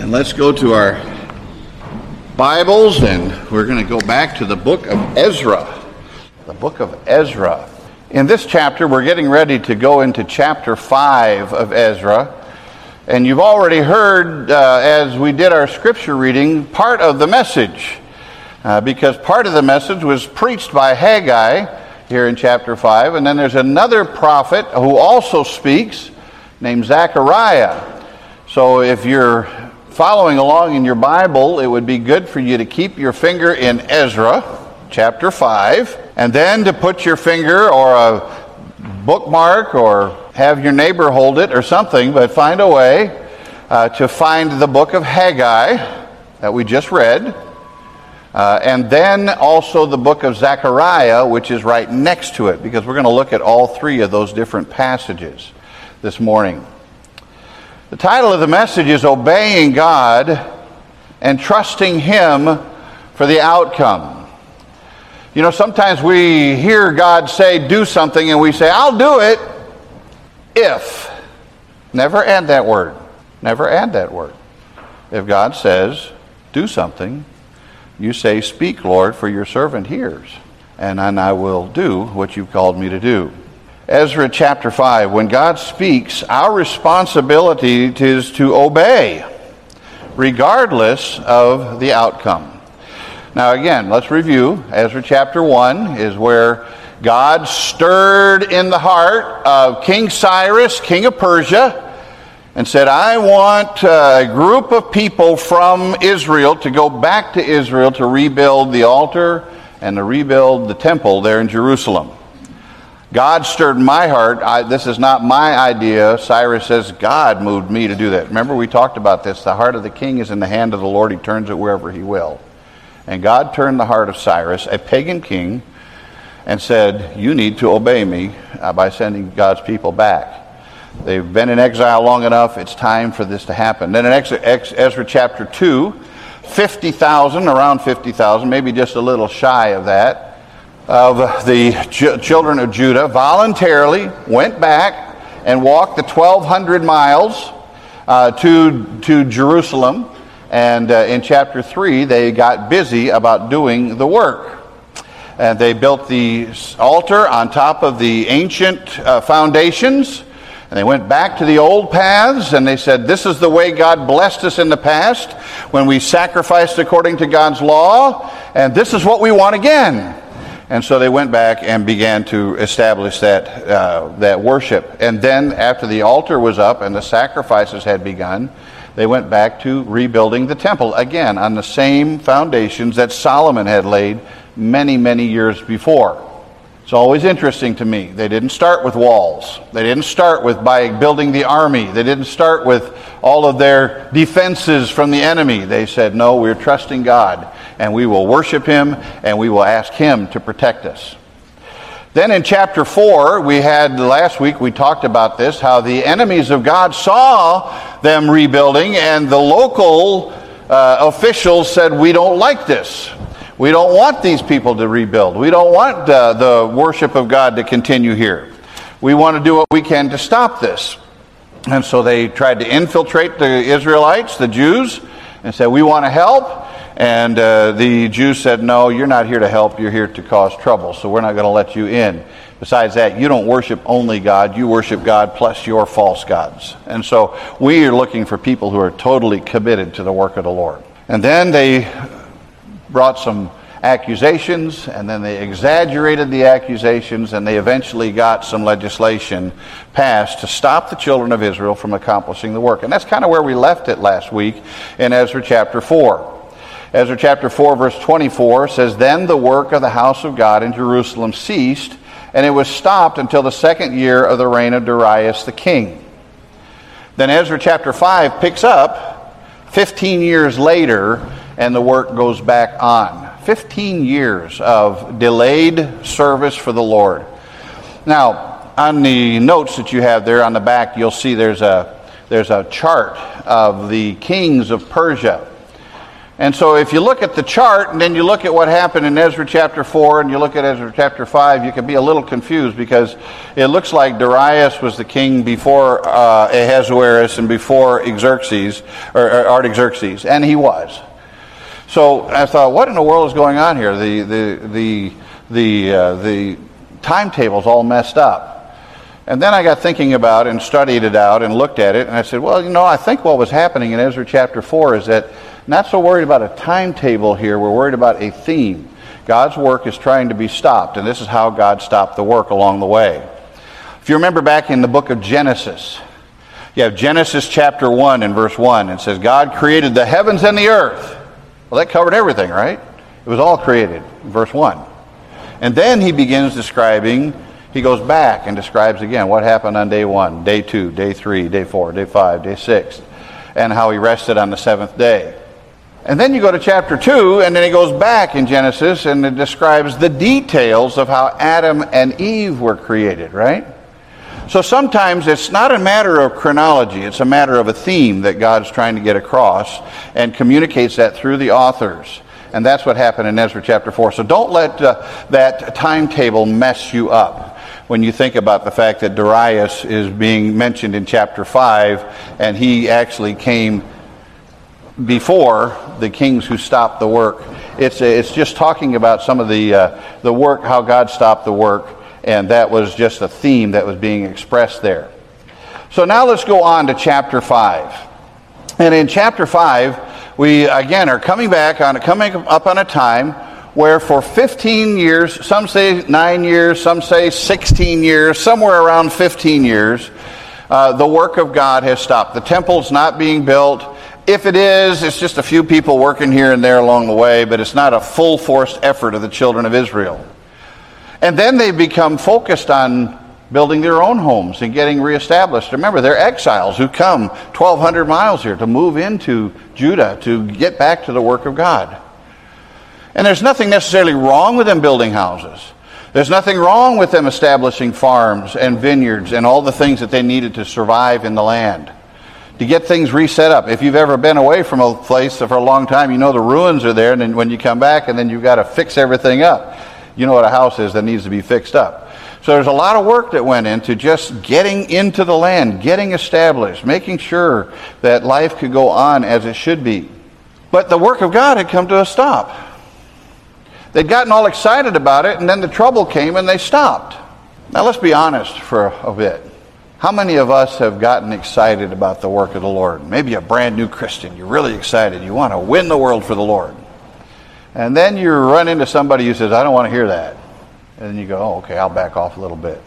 And let's go to our Bibles, and we're going to go back to the book of Ezra. The book of Ezra. In this chapter, we're getting ready to go into chapter 5 of Ezra. And you've already heard, as we did our scripture reading, part of the message. Because part of the message was preached by Haggai here in chapter 5. And then there's another prophet who also speaks named Zechariah. So if you're following along in your Bible, it would be good for you to keep your finger in Ezra chapter 5. And then to put your finger or a bookmark or have your neighbor hold it or something. But find a way to find the book of Haggai that we just read. And then also the book of Zechariah, which is right next to it, because we're going to look at all three of those different passages this morning. The title of the message is Obeying God and Trusting Him for the Outcome. You know, sometimes we hear God say, do something, and we say, I'll do it if. Never add that word. Never add that word. If God says, do something, you say, speak, Lord, for your servant hears, and I will do what you've called me to do. Ezra chapter 5, when God speaks, our responsibility is to obey, regardless of the outcome. Now again, let's review. Ezra chapter 1 is where God stirred in the heart of King Cyrus, king of Persia, and said, I want a group of people from Israel to go back to Israel to rebuild the altar and to rebuild the temple there in Jerusalem. God stirred my heart. This is not my idea. Cyrus says, God moved me to do that. Remember, we talked about this. The heart of the king is in the hand of the Lord. He turns it wherever he will. And God turned the heart of Cyrus, a pagan king, and said, you need to obey me by sending God's people back. They've been in exile long enough. It's time for this to happen. Then in Ezra chapter 2, 50,000, around 50,000, maybe just a little shy of that, of the children of Judah voluntarily went back and walked the 1,200 miles to Jerusalem. And in chapter 3, they got busy about doing the work. And they built the altar on top of the ancient foundations. And they went back to the old paths, and they said, this is the way God blessed us in the past when we sacrificed according to God's law, and this is what we want again. And so they went back and began to establish that worship. And then after the altar was up and the sacrifices had begun, they went back to rebuilding the temple, again, on the same foundations that Solomon had laid many, many years before. It's always interesting to me. They didn't start with walls. They didn't start with by building the army. They didn't start with all of their defenses from the enemy. They said, no, we're trusting God, and we will worship Him, and we will ask Him to protect us. Then in chapter 4, last week we talked about this, how the enemies of God saw them rebuilding, and the local officials said, we don't like this. We don't want these people to rebuild. We don't want the worship of God to continue here. We want to do what we can to stop this. And so they tried to infiltrate the Israelites, the Jews, and said, we want to help. And the Jews said, no, you're not here to help. You're here to cause trouble, so we're not going to let you in. Besides that, you don't worship only God. You worship God plus your false gods. And so we are looking for people who are totally committed to the work of the Lord. And then they brought some accusations, and then they exaggerated the accusations, and they eventually got some legislation passed to stop the children of Israel from accomplishing the work. And that's kind of where we left it last week in Ezra chapter 4. Ezra chapter 4 verse 24 says, Then the work of the house of God in Jerusalem ceased, and it was stopped until the second year of the reign of Darius the king. Then Ezra chapter 5 picks up 15 years later, and the work goes back on. 15 years of delayed service for the Lord. Now, on the notes that you have there on the back, you'll see there's a chart of the kings of Persia. And so if you look at the chart and then you look at what happened in Ezra chapter 4 and you look at Ezra chapter 5, you can be a little confused because it looks like Darius was the king before Ahasuerus and before Xerxes, or Artaxerxes, and he was. So I thought, what in the world is going on here? The timetable's all messed up. And then I got thinking about and studied it out and looked at it, and I said, well, you know, I think what was happening in Ezra chapter 4 is that not so worried about a timetable here, we're worried about a theme. God's work is trying to be stopped, and this is how God stopped the work along the way. If you remember back in the book of Genesis, you have Genesis chapter 1 and verse 1. It says, God created the heavens and the earth. Well, that covered everything, right? It was all created, verse 1. And then he begins describing, he goes back and describes again what happened on day 1, day 2, day 3, day 4, day 5, day 6, and how he rested on the seventh day. And then you go to chapter 2, and then he goes back in Genesis, and it describes the details of how Adam and Eve were created, right? So sometimes it's not a matter of chronology, it's a matter of a theme that God's trying to get across and communicates that through the authors. And that's what happened in Ezra chapter 4. So don't let that timetable mess you up when you think about the fact that Darius is being mentioned in chapter 5, and he actually came before the kings who stopped the work. It's just talking about some of the work, how God stopped the work, and that was just a theme that was being expressed there. So now let's go on to chapter 5. And in chapter 5, we again are coming up on a time where for 15 years, some say 9 years, some say 16 years, somewhere around 15 years, the work of God has stopped. The temple's not being built. If it is, it's just a few people working here and there along the way, but it's not a full-force effort of the children of Israel. And then they become focused on building their own homes and getting reestablished. Remember, they're exiles who come 1,200 miles here to move into Judah to get back to the work of God. And there's nothing necessarily wrong with them building houses. There's nothing wrong with them establishing farms and vineyards and all the things that they needed to survive in the land, to get things reset up. If you've ever been away from a place for a long time, you know the ruins are there, and then when you come back, and then you've got to fix everything up. You know what a house is that needs to be fixed up. So there's a lot of work that went into just getting into the land, getting established, making sure that life could go on as it should be. But the work of God had come to a stop. They'd gotten all excited about it, and then the trouble came, and they stopped. Now let's be honest for a bit. How many of us have gotten excited about the work of the Lord? Maybe a brand new Christian. You're really excited. You want to win the world for the Lord. And then you run into somebody who says, I don't want to hear that. And then you go, oh, okay, I'll back off a little bit.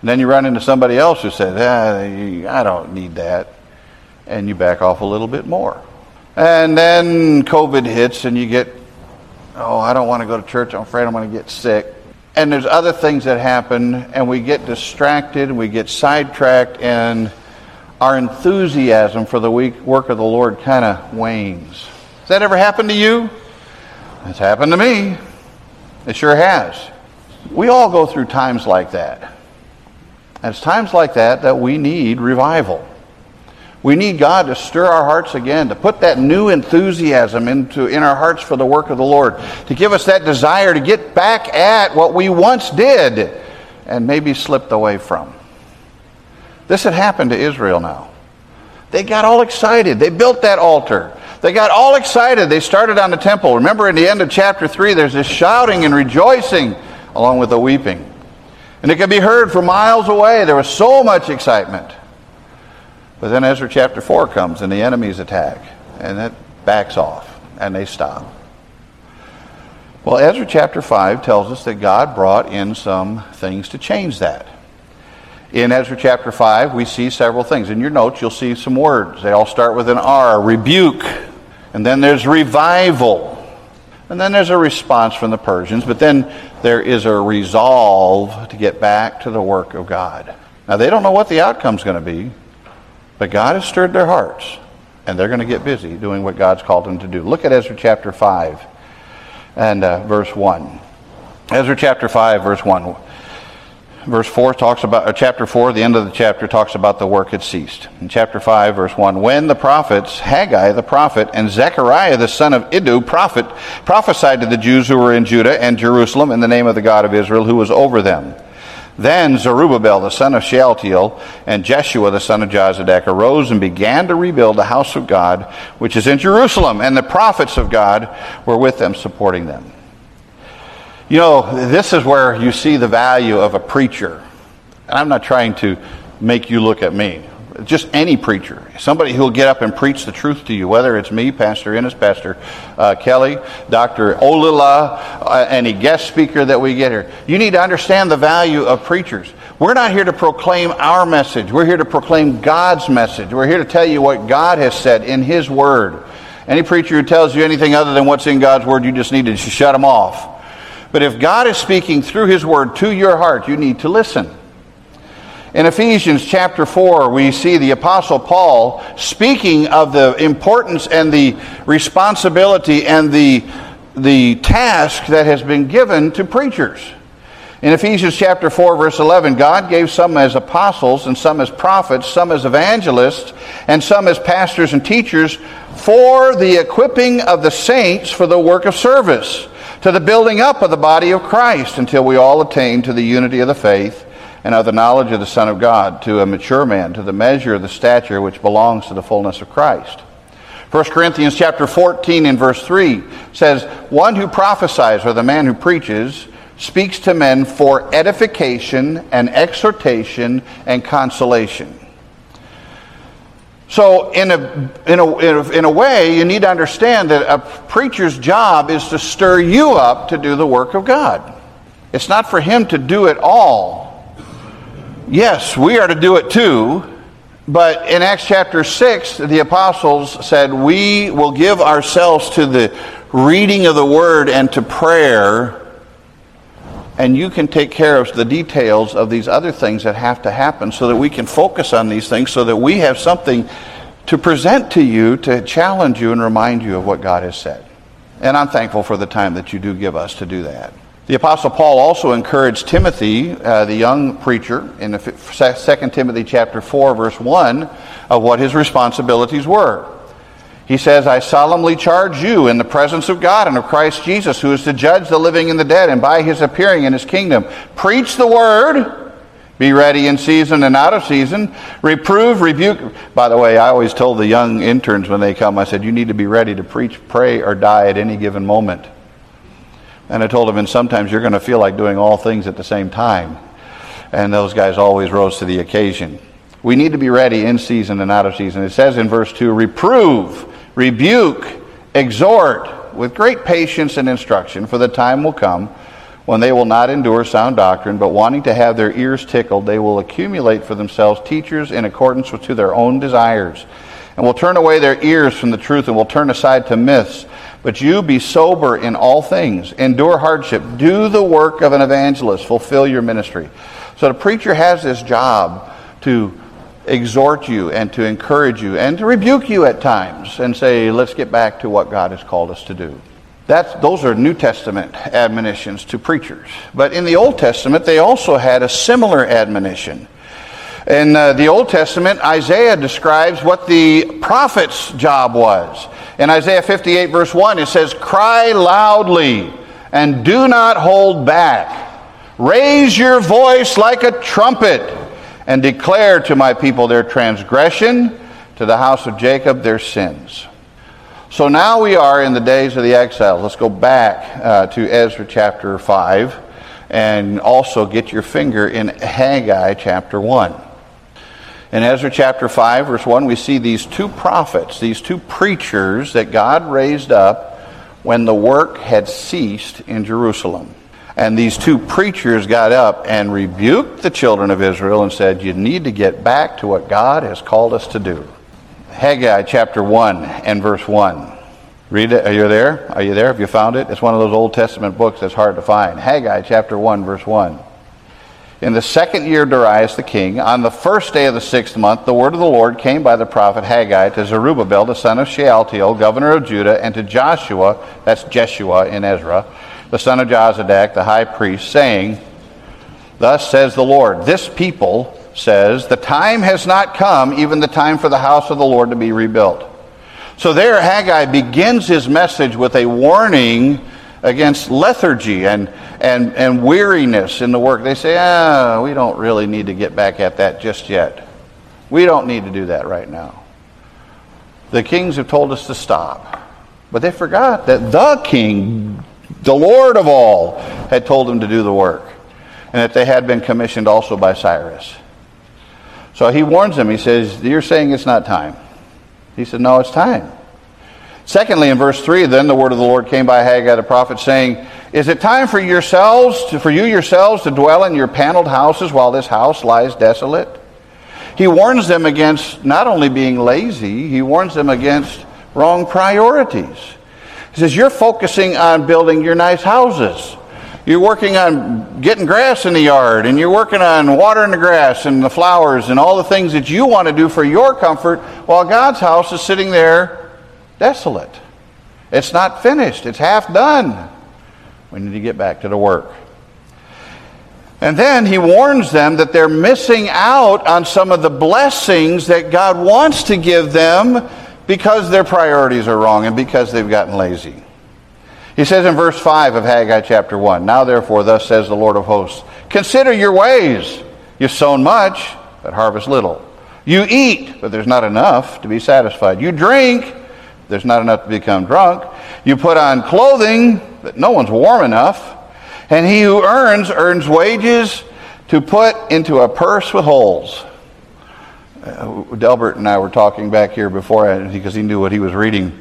And then you run into somebody else who says, I don't need that. And you back off a little bit more. And then COVID hits and you get, oh, I don't want to go to church. I'm afraid I'm going to get sick. And there's other things that happen, and we get distracted, and we get sidetracked, and our enthusiasm for the work of the Lord kind of wanes. Has that ever happened to you? It's happened to me. It sure has. We all go through times like that. And it's times like that that we need revival. We need God to stir our hearts again, to put that new enthusiasm in our hearts for the work of the Lord, to give us that desire to get back at what we once did and maybe slipped away from. This had happened to Israel now. They got all excited. They built that altar. They got all excited. They started on the temple. Remember, in the end of chapter 3, there's this shouting and rejoicing along with the weeping. And it could be heard for miles away. There was so much excitement. But then Ezra chapter 4 comes, and the enemies attack, and that backs off, and they stop. Well, Ezra chapter 5 tells us that God brought in some things to change that. In Ezra chapter 5, we see several things. In your notes, you'll see some words. They all start with an R, rebuke, and then there's revival, and then there's a response from the Persians, but then there is a resolve to get back to the work of God. Now, they don't know what the outcome's going to be, but God has stirred their hearts, and they're going to get busy doing what God's called them to do. Look at Ezra chapter 5 and verse 1. Ezra chapter 5, verse 1. verse 4 talks about, chapter 4, the end of the chapter, talks about the work had ceased. In chapter 5, verse 1, when the prophets, Haggai the prophet, and Zechariah the son of Iddo, prophet, prophesied to the Jews who were in Judah and Jerusalem in the name of the God of Israel who was over them. Then Zerubbabel the son of Shealtiel and Jeshua the son of Jozadak arose and began to rebuild the house of God, which is in Jerusalem, and the prophets of God were with them, supporting them. You know, this is where you see the value of a preacher. And I'm not trying to make you look at me. Just any preacher. Somebody who will get up and preach the truth to you, whether it's me, Pastor Ennis, Pastor Kelly, Dr. Olala, any guest speaker that we get here. You need to understand the value of preachers. We're not here to proclaim our message. We're here to proclaim God's message. We're here to tell you what God has said in His Word. Any preacher who tells you anything other than what's in God's Word, you just need to shut them off. But if God is speaking through His Word to your heart, you need to listen. In Ephesians chapter 4, we see the Apostle Paul speaking of the importance and the responsibility and the task that has been given to preachers. In Ephesians chapter 4, verse 11, God gave some as apostles and some as prophets, some as evangelists, and some as pastors and teachers for the equipping of the saints for the work of service, to the building up of the body of Christ until we all attain to the unity of the faith and of the knowledge of the Son of God, to a mature man, to the measure of the stature which belongs to the fullness of Christ. 1 Corinthians chapter 14 and verse 3 says, one who prophesies, or the man who preaches, speaks to men for edification and exhortation and consolation. So in a way, you need to understand that a preacher's job is to stir you up to do the work of God. It's not for him to do it all. Yes, we are to do it too, but in Acts chapter 6, the apostles said, we will give ourselves to the reading of the word and to prayer, and you can take care of the details of these other things that have to happen so that we can focus on these things so that we have something to present to you, to challenge you and remind you of what God has said. And I'm thankful for the time that you do give us to do that. The Apostle Paul also encouraged Timothy, the young preacher, in 2 Timothy chapter 4, verse 1, of what his responsibilities were. He says, I solemnly charge you in the presence of God and of Christ Jesus, who is to judge the living and the dead, and by his appearing in his kingdom, preach the word, be ready in season and out of season, reprove, rebuke. By the way, I always told the young interns when they come, I said, you need to be ready to preach, pray, or die at any given moment. And I told them, and sometimes you're going to feel like doing all things at the same time. And those guys always rose to the occasion. We need to be ready in season and out of season. It says in verse 2, reprove, rebuke, exhort with great patience and instruction, for the time will come when they will not endure sound doctrine, but wanting to have their ears tickled, they will accumulate for themselves teachers in accordance with to their own desires, and will turn away their ears from the truth and will turn aside to myths. But you be sober in all things, endure hardship, do the work of an evangelist, fulfill your ministry. So the preacher has this job to exhort you and to encourage you and to rebuke you at times and say, let's get back to what God has called us to do. Those are New Testament admonitions to preachers. But in the Old Testament, they also had a similar admonition. In the Old Testament, Isaiah describes what the prophet's job was. In Isaiah 58 verse 1, it says, cry loudly and do not hold back. Raise your voice like a trumpet, and declare to my people their transgression, to the house of Jacob their sins. So now we are in the days of the exile. Let's go back to Ezra chapter 5, and also get your finger in Haggai chapter 1. In Ezra chapter 5, verse 1, we see these two prophets, these two preachers that God raised up when the work had ceased in Jerusalem. And these two preachers got up and rebuked the children of Israel and said, you need to get back to what God has called us to do. Haggai chapter 1 and verse 1. Read it. Are you there? Are you there? Have you found it? It's one of those Old Testament books that's hard to find. Haggai chapter 1 verse 1. In the second year of Darius the king, on the first day of the sixth month, the word of the Lord came by the prophet Haggai to Zerubbabel, the son of Shealtiel, governor of Judah, and to Joshua, that's Jeshua in Ezra, the son of Jozadak, the high priest, saying, Thus says the Lord, this people says, the time has not come, even the time for the house of the Lord to be rebuilt. So there Haggai begins his message with a warning against lethargy and weariness in the work. They say, we don't really need to get back at that just yet. We don't need to do that right now. The kings have told us to stop. But they forgot that the king, the Lord of all, had told them to do the work. And that they had been commissioned also by Cyrus. So he warns them. He says, you're saying it's not time. He said, no, it's time. Secondly, in verse 3, then the word of the Lord came by Haggai the prophet, saying, is it time for you yourselves to dwell in your paneled houses while this house lies desolate? He warns them against not only being lazy, he warns them against wrong priorities. He says, you're focusing on building your nice houses. You're working on getting grass in the yard, and you're working on watering the grass and the flowers and all the things that you want to do for your comfort, while God's house is sitting there desolate. It's not finished. It's half done. We need to get back to the work. And then he warns them that they're missing out on some of the blessings that God wants to give them because their priorities are wrong and because they've gotten lazy. He says in verse 5 of Haggai chapter 1, now therefore thus says the Lord of hosts, consider your ways. You've sown much, but harvest little. You eat, but there's not enough to be satisfied. You drink, there's not enough to become drunk. You put on clothing, but no one's warm enough. And he who earns wages to put into a purse with holes. Delbert and I were talking back here before, because he knew what he was reading.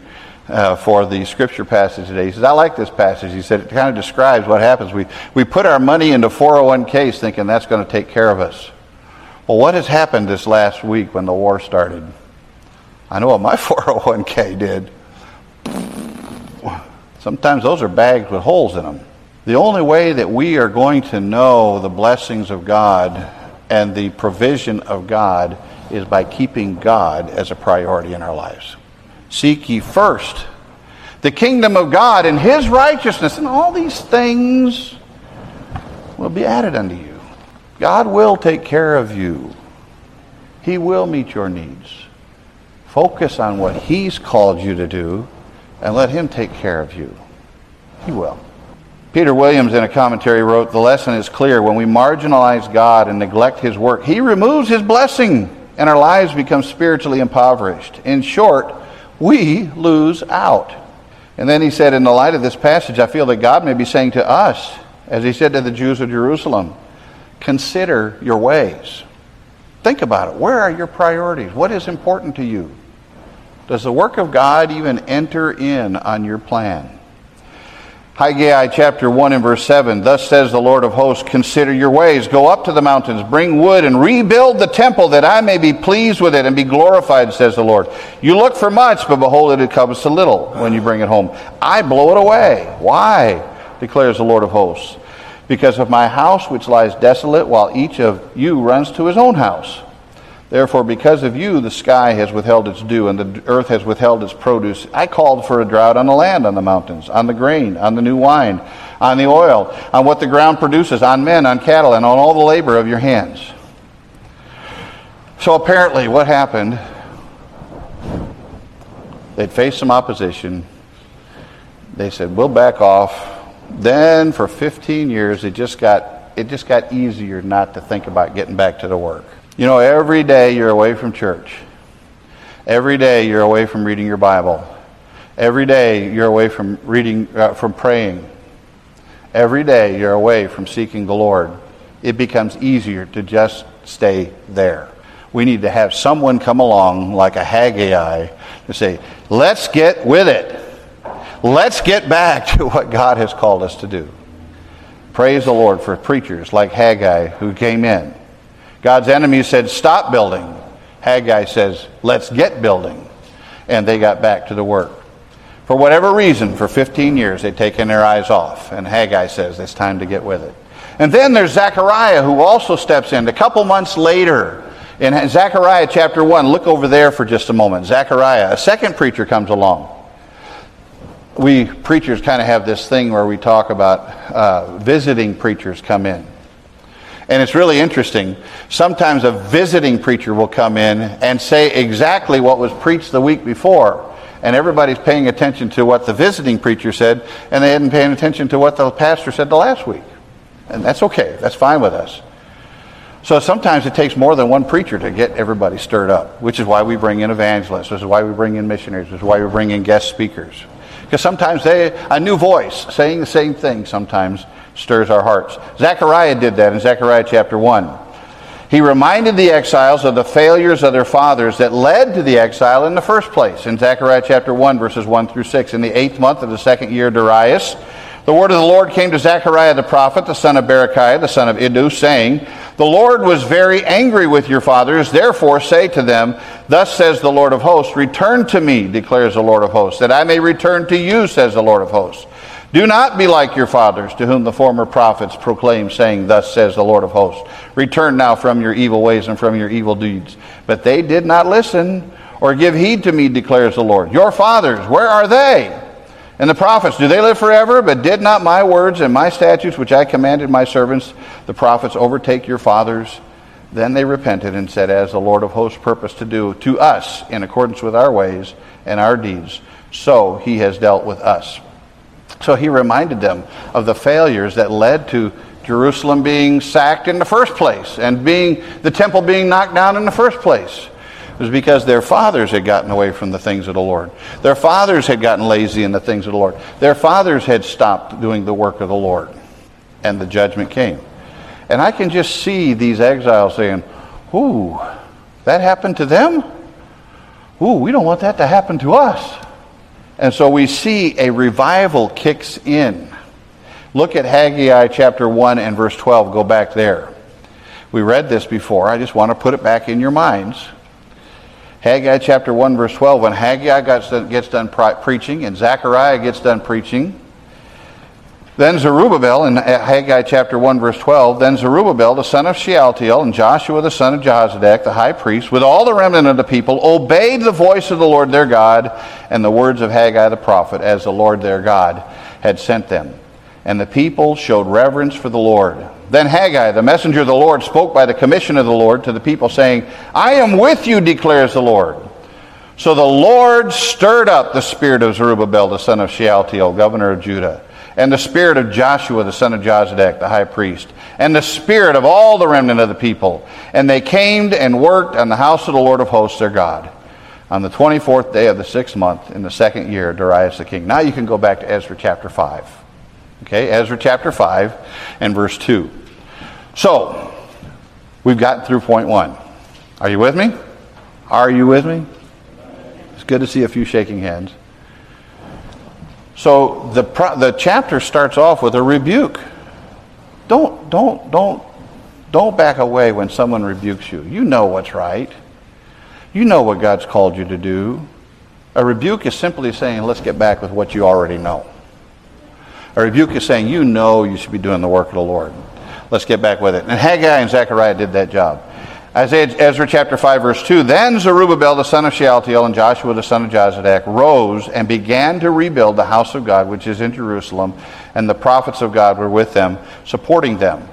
For the scripture passage today. He says, I like this passage. He said, it kind of describes what happens. We put our money into 401ks thinking that's going to take care of us. Well, what has happened this last week when the war started? I know what my 401k did. Sometimes those are bags with holes in them. The only way that we are going to know the blessings of God and the provision of God is by keeping God as a priority in our lives. Seek ye first the kingdom of God and his righteousness, and all these things will be added unto you. God will take care of you. He will meet your needs. Focus on what he's called you to do and let him take care of you. He will. Peter Williams in a commentary wrote, the lesson is clear. When we marginalize God and neglect his work, he removes his blessing and our lives become spiritually impoverished. In short, we lose out. And then he said, in the light of this passage, I feel that God may be saying to us, as he said to the Jews of Jerusalem, consider your ways. Think about it. Where are your priorities? What is important to you? Does the work of God even enter in on your plan? Haggai chapter 1 and verse 7, thus says the Lord of hosts, consider your ways, go up to the mountains, bring wood, and rebuild the temple, that I may be pleased with it and be glorified, says the Lord. You look for much, but behold, it comes to little when you bring it home. I blow it away. Why? Declares the Lord of hosts. Because of my house which lies desolate, while each of you runs to his own house. Therefore, because of you, the sky has withheld its dew, and the earth has withheld its produce. I called for a drought on the land, on the mountains, on the grain, on the new wine, on the oil, on what the ground produces, on men, on cattle, and on all the labor of your hands. So apparently, what happened? They'd faced some opposition. They said, we'll back off. Then, for 15 years, it just got easier not to think about getting back to the work. You know, every day you're away from church. Every day you're away from reading your Bible. Every day you're away from praying. Every day you're away from seeking the Lord. It becomes easier to just stay there. We need to have someone come along like a Haggai to say, let's get with it. Let's get back to what God has called us to do. Praise the Lord for preachers like Haggai who came in. God's enemies said, stop building. Haggai says, let's get building. And they got back to the work. For whatever reason, for 15 years, they'd taken their eyes off. And Haggai says, it's time to get with it. And then there's Zechariah, who also steps in. A couple months later, in Zechariah chapter 1, look over there for just a moment. Zechariah, a second preacher comes along. We preachers kind of have this thing where we talk about visiting preachers come in. And it's really interesting. Sometimes a visiting preacher will come in and say exactly what was preached the week before. And everybody's paying attention to what the visiting preacher said, and they hadn't paid attention to what the pastor said the last week. And that's okay. That's fine with us. So sometimes it takes more than one preacher to get everybody stirred up, which is why we bring in evangelists, which is why we bring in missionaries, which is why we bring in guest speakers. Because sometimes a new voice saying the same thing sometimes stirs our hearts. Zechariah did that in Zechariah chapter 1. He reminded the exiles of the failures of their fathers that led to the exile in the first place. In Zechariah chapter 1, verses 1 through 6, in the 8th month of the 2nd year of Darius, the word of the Lord came to Zechariah the prophet, the son of Berechiah, the son of Iddo, saying, "The Lord was very angry with your fathers, therefore say to them, Thus says the Lord of hosts, Return to me, declares the Lord of hosts, that I may return to you, says the Lord of hosts. Do not be like your fathers, to whom the former prophets proclaimed, saying, Thus says the Lord of hosts, Return now from your evil ways and from your evil deeds. But they did not listen or give heed to me, declares the Lord. Your fathers, where are they? And the prophets, do they live forever? But did not my words and my statutes, which I commanded my servants, the prophets, overtake your fathers? Then they repented and said, As the Lord of hosts purposed to do to us, in accordance with our ways and our deeds, so he has dealt with us." So he reminded them of the failures that led to Jerusalem being sacked in the first place and the temple being knocked down in the first place. It was because their fathers had gotten away from the things of the Lord. Their fathers had gotten lazy in the things of the Lord. Their fathers had stopped doing the work of the Lord. And the judgment came. And I can just see these exiles saying, "Ooh, that happened to them? Ooh, we don't want that to happen to us." And so we see a revival kicks in. Look at Haggai chapter 1 and verse 12. Go back there. We read this before. I just want to put it back in your minds. Haggai chapter 1 verse 12. When Haggai gets done preaching and Zechariah gets done preaching, then Zerubbabel, in Haggai chapter 1 verse 12, then Zerubbabel the son of Shealtiel and Joshua the son of Jozadak the high priest, with all the remnant of the people, obeyed the voice of the Lord their God and the words of Haggai the prophet, as the Lord their God had sent them. And the people showed reverence for the Lord. Then Haggai, the messenger of the Lord, spoke by the commission of the Lord to the people, saying, "I am with you, declares the Lord." So the Lord stirred up the spirit of Zerubbabel, the son of Shealtiel, governor of Judah, and the spirit of Joshua, the son of Jozadak, the high priest, and the spirit of all the remnant of the people. And they came and worked on the house of the Lord of hosts, their God, on the 24th day of the 6th month, in the 2nd year, Darius the king. Now you can go back to Ezra chapter 5. Okay, Ezra chapter 5 and verse 2. So, we've gotten through point 1. Are you with me? Are you with me? It's good to see a few shaking hands. So the chapter starts off with a rebuke. Don't back away when someone rebukes you. You know what's right. You know what God's called you to do. A rebuke is simply saying, let's get back with what you already know. A rebuke is saying, you know you should be doing the work of the Lord. Let's get back with it. And Haggai and Zechariah did that job. Ezra chapter 5 verse 2, Then Zerubbabel the son of Shealtiel and Joshua the son of Jozadak rose and began to rebuild the house of God which is in Jerusalem, and the prophets of God were with them, supporting them.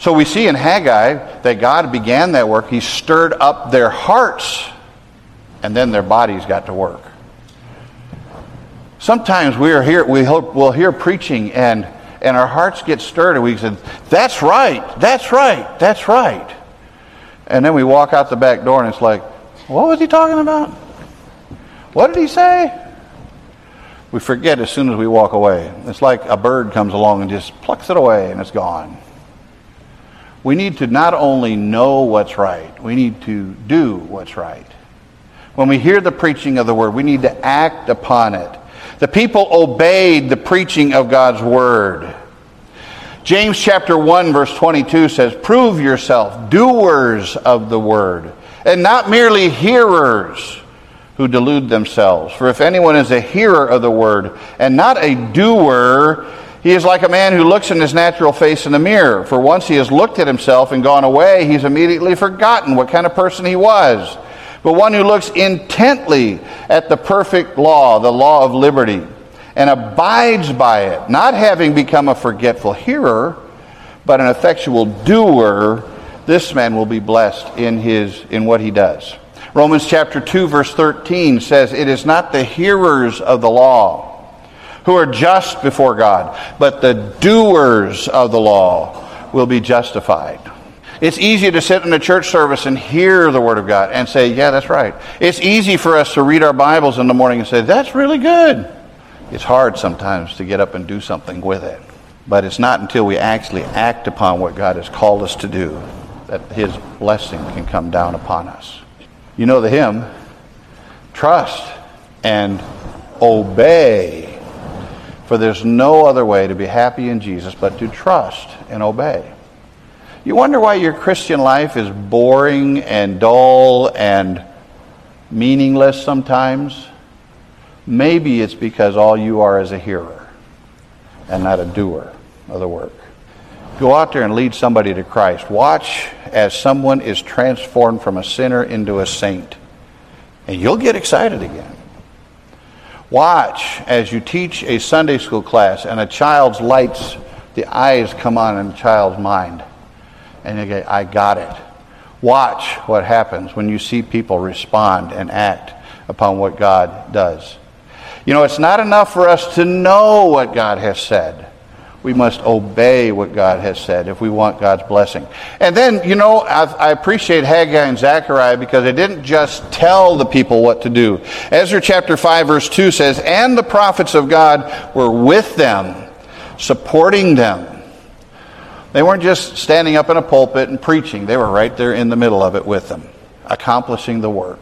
So we see in Haggai that God began that work. He stirred up their hearts, and then their bodies got to work. Sometimes we'll hear preaching and our hearts get stirred, and we say, that's right, that's right, that's right. And then we walk out the back door and it's like, what was he talking about? What did he say? We forget as soon as we walk away. It's like a bird comes along and just plucks it away and it's gone. We need to not only know what's right, we need to do what's right. When we hear the preaching of the word, we need to act upon it. The people obeyed the preaching of God's word. James chapter 1 verse 22 says, "Prove yourself doers of the word, and not merely hearers who delude themselves. For if anyone is a hearer of the word and not a doer, he is like a man who looks in his natural face in the mirror. For once he has looked at himself and gone away, he's immediately forgotten what kind of person he was. But one who looks intently at the perfect law, the law of liberty, and abides by it, not having become a forgetful hearer, but an effectual doer, this man will be blessed in what he does. Romans chapter 2, verse 13 says, "It is not the hearers of the law who are just before God, but the doers of the law will be justified." It's easy to sit in a church service and hear the Word of God and say, yeah, that's right. It's easy for us to read our Bibles in the morning and say, that's really good. It's hard sometimes to get up and do something with it. But it's not until we actually act upon what God has called us to do that His blessing can come down upon us. You know the hymn, "Trust and obey, for there's no other way to be happy in Jesus but to trust and obey." You wonder why your Christian life is boring and dull and meaningless sometimes? Maybe it's because all you are is a hearer and not a doer of the work. Go out there and lead somebody to Christ. Watch as someone is transformed from a sinner into a saint, and you'll get excited again. Watch as you teach a Sunday school class and a child's lights, the eyes come on in the child's mind. And again, I got it. Watch what happens when you see people respond and act upon what God does. You know, it's not enough for us to know what God has said. We must obey what God has said if we want God's blessing. And then, you know, I appreciate Haggai and Zechariah because they didn't just tell the people what to do. Ezra chapter 5 verse 2 says, "And the prophets of God were with them, supporting them." They weren't just standing up in a pulpit and preaching. They were right there in the middle of it with them, accomplishing the work.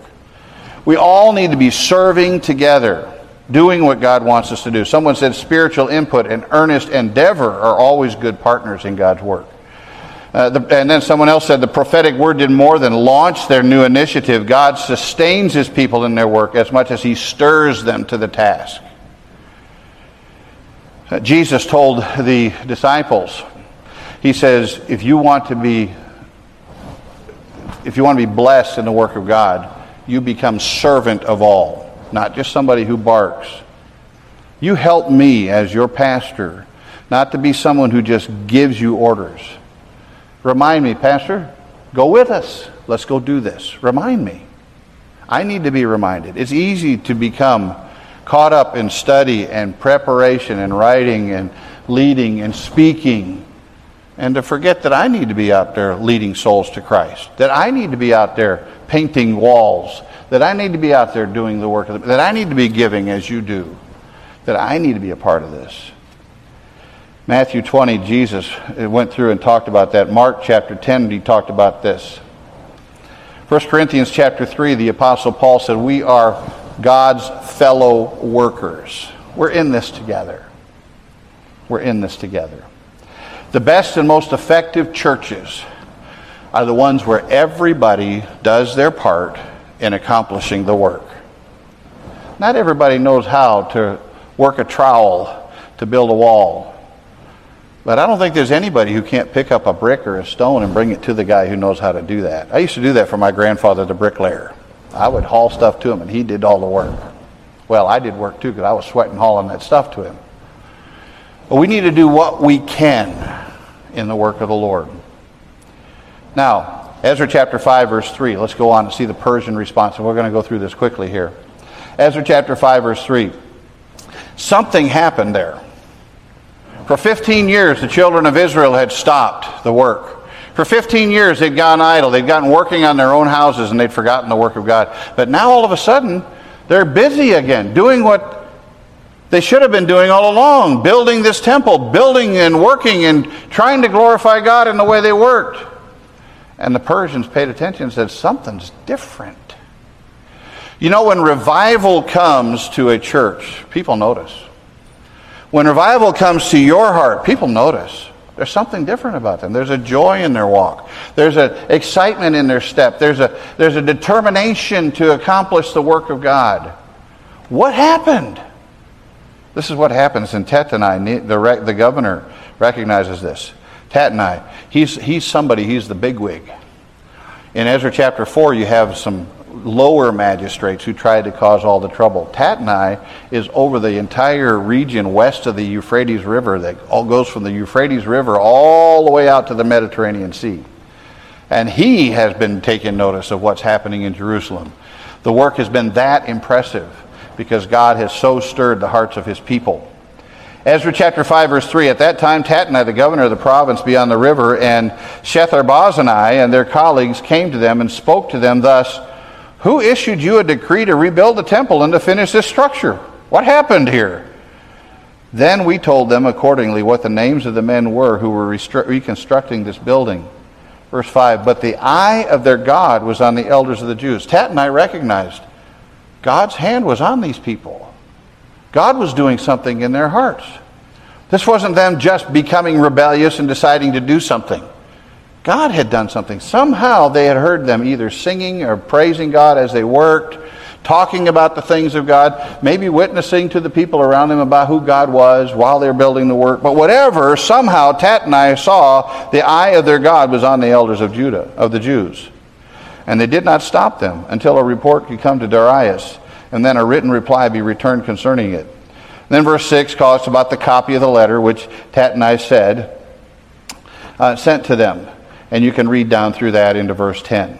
We all need to be serving together, doing what God wants us to do. Someone said spiritual input and earnest endeavor are always good partners in God's work. And then someone else said the prophetic word did more than launch their new initiative. God sustains His people in their work as much as He stirs them to the task. Jesus told the disciples, He says, if you want to be blessed in the work of God, you become servant of all, not just somebody who barks. You help me as your pastor, not to be someone who just gives you orders. Remind me, Pastor, go with us. Let's go do this. Remind me. I need to be reminded. It's easy to become caught up in study and preparation and writing and leading and speaking, and to forget that I need to be out there leading souls to Christ, that I need to be out there painting walls, that I need to be out there doing the work of that I need to be giving as you do, that I need to be a part of this. Matthew 20, Jesus went through and talked about that. Mark chapter 10, He talked about this. 1 Corinthians chapter 3, the Apostle Paul said, we are God's fellow workers. We're in this together. We're in this together. The best and most effective churches are the ones where everybody does their part in accomplishing the work. Not everybody knows how to work a trowel to build a wall, but I don't think there's anybody who can't pick up a brick or a stone and bring it to the guy who knows how to do that. I used to do that for my grandfather, the bricklayer. I would haul stuff to him, and he did all the work. Well, I did work too, because I was sweating hauling that stuff to him. But we need to do what we can in the work of the Lord. Now, Ezra chapter 5, verse 3. Let's go on and see the Persian response. And we're going to go through this quickly here. Ezra chapter 5, verse 3. Something happened there. For 15 years, the children of Israel had stopped the work. For 15 years, they'd gone idle. They'd gotten working on their own houses, and they'd forgotten the work of God. But now, all of a sudden, they're busy again, doing what they should have been doing all along, building this temple, building and working and trying to glorify God in the way they worked. And the Persians paid attention and said, something's different. You know, when revival comes to a church, people notice. When revival comes to your heart, people notice. There's something different about them. There's a joy in their walk. There's an excitement in their step. There's a determination to accomplish the work of God. What happened? This is what happens in Tattenai. The governor recognizes this. Tattenai, he's somebody, he's the bigwig. In Ezra chapter 4, you have some lower magistrates who tried to cause all the trouble. Tattenai is over the entire region west of the Euphrates River that all goes from the Euphrates River all the way out to the Mediterranean Sea. And he has been taking notice of what's happening in Jerusalem. The work has been that impressive because God has so stirred the hearts of his people. Ezra chapter 5 verse 3, at that time Tattenai, the governor of the province beyond the river, and Sheshbazzar and their colleagues came to them and spoke to them thus, "Who issued you a decree to rebuild the temple and to finish this structure? What happened here?" Then we told them accordingly what the names of the men were who were reconstructing this building. Verse 5, but the eye of their God was on the elders of the Jews. Tattenai recognized God's hand was on these people. God was doing something in their hearts. This wasn't them just becoming rebellious and deciding to do something. God had done something. Somehow they had heard them either singing or praising God as they worked, talking about the things of God, maybe witnessing to the people around them about who God was while they were building the work. But whatever, somehow Tattenai saw the eye of their God was on the elders of Judah, of the Jews. And they did not stop them until a report could come to Darius, and then a written reply be returned concerning it. And then verse 6 talks about the copy of the letter which Tattenai sent to them. And you can read down through that into verse 10.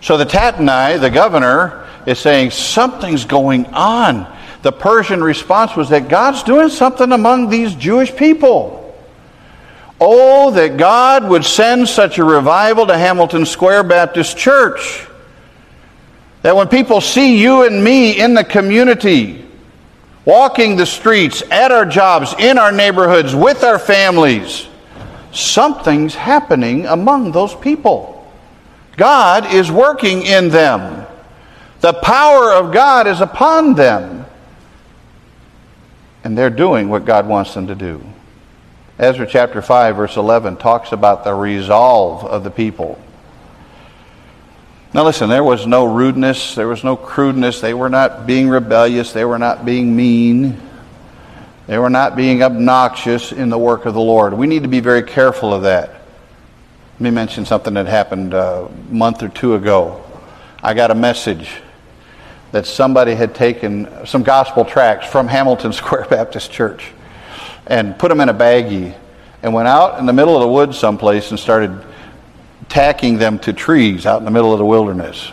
So the Tattenai, the governor, is saying something's going on. The Persian response was that God's doing something among these Jewish people. Oh, that God would send such a revival to Hamilton Square Baptist Church. That when people see you and me in the community, walking the streets, at our jobs, in our neighborhoods, with our families, something's happening among those people. God is working in them. The power of God is upon them. And they're doing what God wants them to do. Ezra chapter 5 verse 11 talks about the resolve of the people. Now listen, there was no rudeness, there was no crudeness. They were not being rebellious. They were not being mean. They were not being obnoxious in the work of the Lord. We need to be very careful of that. Let me mention something that happened a month or two ago. I got a message that somebody had taken some gospel tracts from Hamilton Square Baptist Church and put them in a baggie and went out in the middle of the woods someplace and started tacking them to trees out in the middle of the wilderness.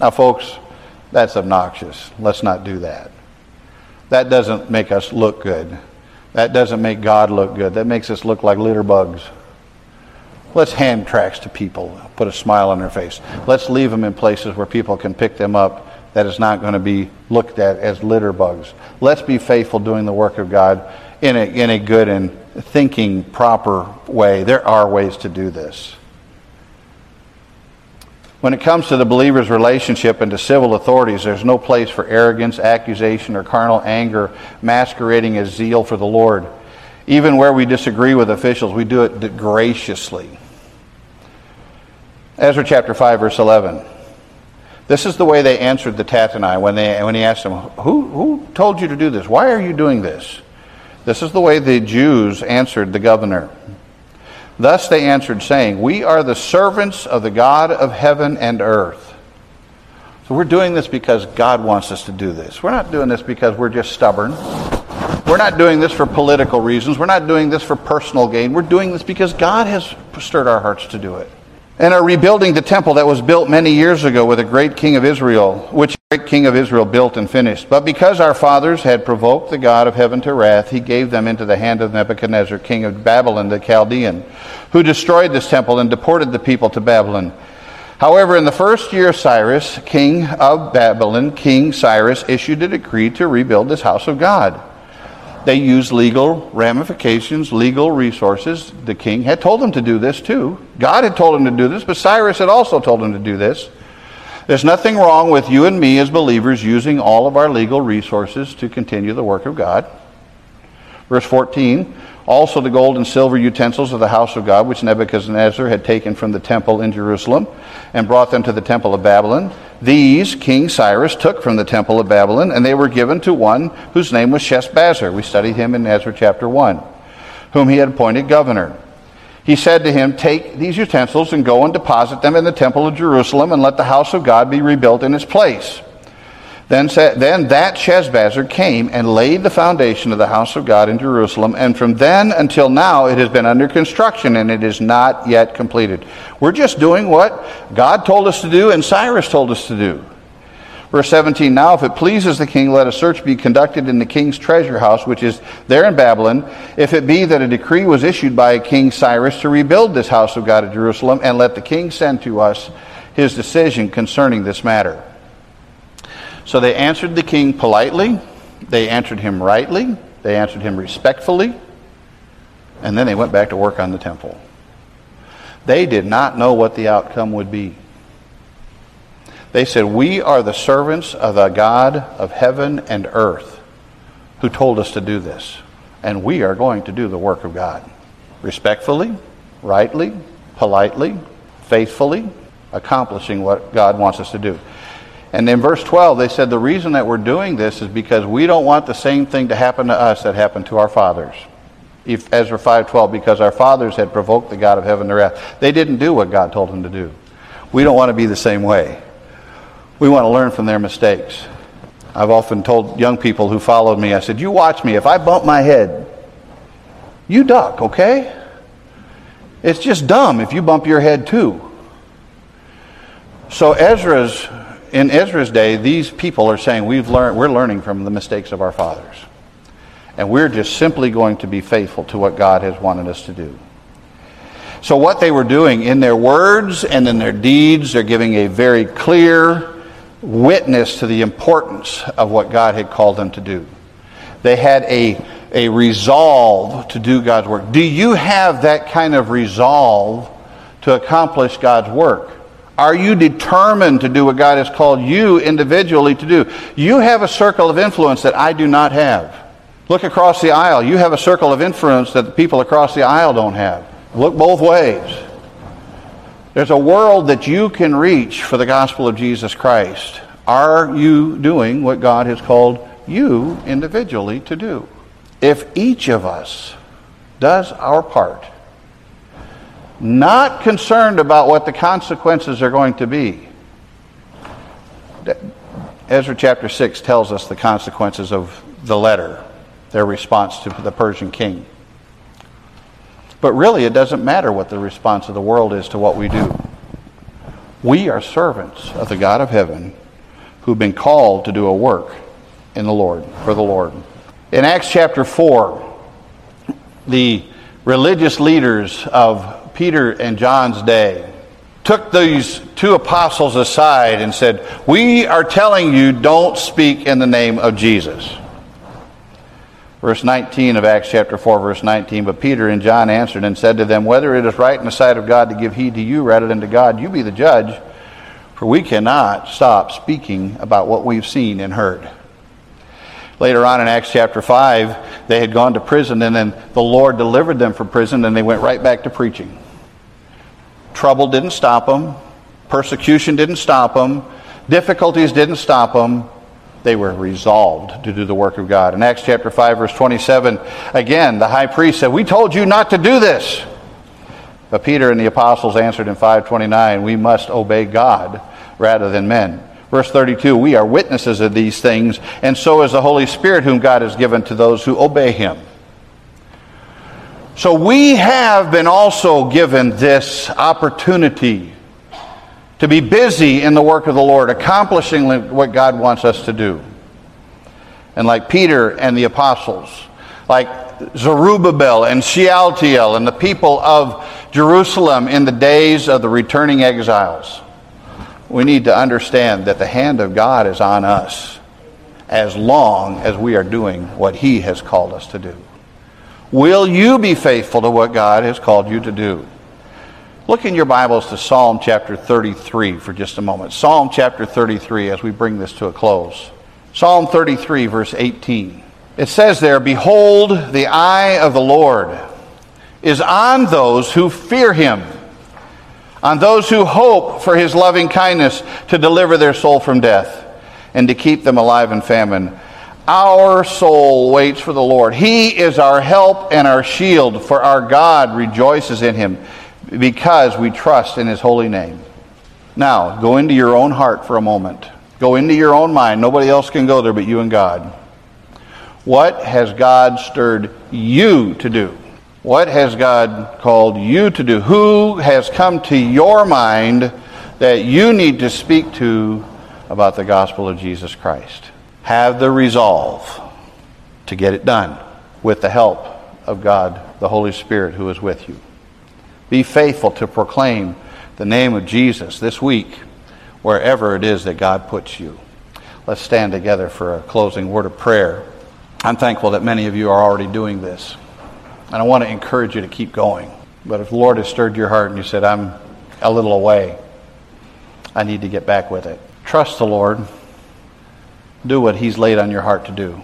Now, folks, that's obnoxious. Let's not do that. That doesn't make us look good. That doesn't make God look good. That makes us look like litter bugs. Let's hand tracts to people, put a smile on their face. Let's leave them in places where people can pick them up. That is not going to be looked at as litter bugs. Let's be faithful doing the work of God in a good and thinking, proper way. There are ways to do this. When it comes to the believer's relationship and to civil authorities, there's no place for arrogance, accusation, or carnal anger masquerading as zeal for the Lord. Even where we disagree with officials, we do it graciously. Ezra chapter 5, verse 11. This is the way they answered the Tattenai when he asked them, Who told you to do this? Why are you doing this? This is the way the Jews answered the governor. Thus they answered, saying, "We are the servants of the God of heaven and earth." So we're doing this because God wants us to do this. We're not doing this because we're just stubborn. We're not doing this for political reasons. We're not doing this for personal gain. We're doing this because God has stirred our hearts to do it. And are rebuilding the temple that was built many years ago with a great king of Israel, which the great king of Israel built and finished. But because our fathers had provoked the God of heaven to wrath, he gave them into the hand of Nebuchadnezzar, king of Babylon the Chaldean, who destroyed this temple and deported the people to Babylon. However, in the first year of Cyrus, king of Babylon, King Cyrus issued a decree to rebuild this house of God. They used legal ramifications, legal resources. The king had told them to do this too. God had told him to do this, but Cyrus had also told him to do this. There's nothing wrong with you and me as believers using all of our legal resources to continue the work of God. Verse 14, also the gold and silver utensils of the house of God, which Nebuchadnezzar had taken from the temple in Jerusalem and brought them to the temple of Babylon. These King Cyrus took from the temple of Babylon, and they were given to one whose name was Sheshbazzar. We studied him in Ezra chapter 1, whom he had appointed governor. he said to him, "Take these utensils and go and deposit them in the temple of Jerusalem, and let the house of God be rebuilt in its place." Then that Sheshbazzar came and laid the foundation of the house of God in Jerusalem, and from then until now it has been under construction, and it is not yet completed. We're just doing what God told us to do and Cyrus told us to do. Verse 17, "Now if it pleases the king, let a search be conducted in the king's treasure house, which is there in Babylon, if it be that a decree was issued by King Cyrus to rebuild this house of God at Jerusalem, and let the king send to us his decision concerning this matter." So they answered the king politely, they answered him rightly, they answered him respectfully, and then they went back to work on the temple. They did not know what the outcome would be. They said, "We are the servants of the God of heaven and earth who told us to do this, and we are going to do the work of God." Respectfully, rightly, politely, faithfully, accomplishing what God wants us to do. And in verse 12, they said, "The reason that we're doing this is because we don't want the same thing to happen to us that happened to our fathers." If Ezra 5:12, "Because our fathers had provoked the God of heaven to wrath." They didn't do what God told them to do. We don't want to be the same way. We want to learn from their mistakes. I've often told young people who followed me, I said, "You watch me. If I bump my head, you duck, okay? It's just dumb if you bump your head too." So in Ezra's day, these people are saying, we're learning from the mistakes of our fathers. And we're just simply going to be faithful to what God has wanted us to do. So what they were doing in their words and in their deeds, they're giving a very clear witness to the importance of what God had called them to do. They had a resolve to do God's work. Do you have that kind of resolve to accomplish God's work? Are you determined to do what God has called you individually to do? You have a circle of influence that I do not have. Look across the aisle. You have a circle of influence that the people across the aisle don't have. Look both ways. There's a world that you can reach for the gospel of Jesus Christ. Are you doing what God has called you individually to do? If each of us does our part, not concerned about what the consequences are going to be. Ezra chapter 6 tells us the consequences of the letter, their response to the Persian king. But really, it doesn't matter what the response of the world is to what we do. We are servants of the God of heaven who've been called to do a work in the Lord, for the Lord. In Acts chapter 4, the religious leaders of Peter and John's day took these two apostles aside and said, "We are telling you, don't speak in the name of Jesus." Verse 19 of Acts chapter 4, verse 19, "But Peter and John answered and said to them, whether it is right in the sight of God to give heed to you rather than to God, you be the judge, for we cannot stop speaking about what we've seen and heard." Later on in Acts chapter 5, they had gone to prison, and then the Lord delivered them from prison, and they went right back to preaching. Trouble didn't stop them. Persecution didn't stop them. Difficulties didn't stop them. They were resolved to do the work of God. In Acts chapter 5, verse 27, again, the high priest said, "We told you not to do this." But Peter and the apostles answered in 5:29, "We must obey God rather than men." Verse 32, "We are witnesses of these things, and so is the Holy Spirit whom God has given to those who obey him." So we have been also given this opportunity to be busy in the work of the Lord, accomplishing what God wants us to do. And like Peter and the apostles, like Zerubbabel and Shealtiel and the people of Jerusalem in the days of the returning exiles, we need to understand that the hand of God is on us as long as we are doing what he has called us to do. Will you be faithful to what God has called you to do? Look in your Bibles to Psalm chapter 33 for just a moment. Psalm chapter 33 as we bring this to a close. Psalm 33 verse 18. It says there, "Behold, the eye of the Lord is on those who fear him, on those who hope for his loving kindness, to deliver their soul from death and to keep them alive in famine. Our soul waits for the Lord. He is our help and our shield, for our God rejoices in him because we trust in his holy name. Now, go into your own heart for a moment. Go into your own mind. Nobody else can go there but you and God. What has God stirred you to do? What has God called you to do? Who has come to your mind that you need to speak to about the gospel of Jesus Christ? Have the resolve to get it done with the help of God, the Holy Spirit, who is with you. Be faithful to proclaim the name of Jesus this week, wherever it is that God puts you. Let's stand together for a closing word of prayer. I'm thankful that many of you are already doing this. And I want to encourage you to keep going. But if the Lord has stirred your heart and you said, I'm a little away, I need to get back with it. Trust the Lord. Do what he's laid on your heart to do.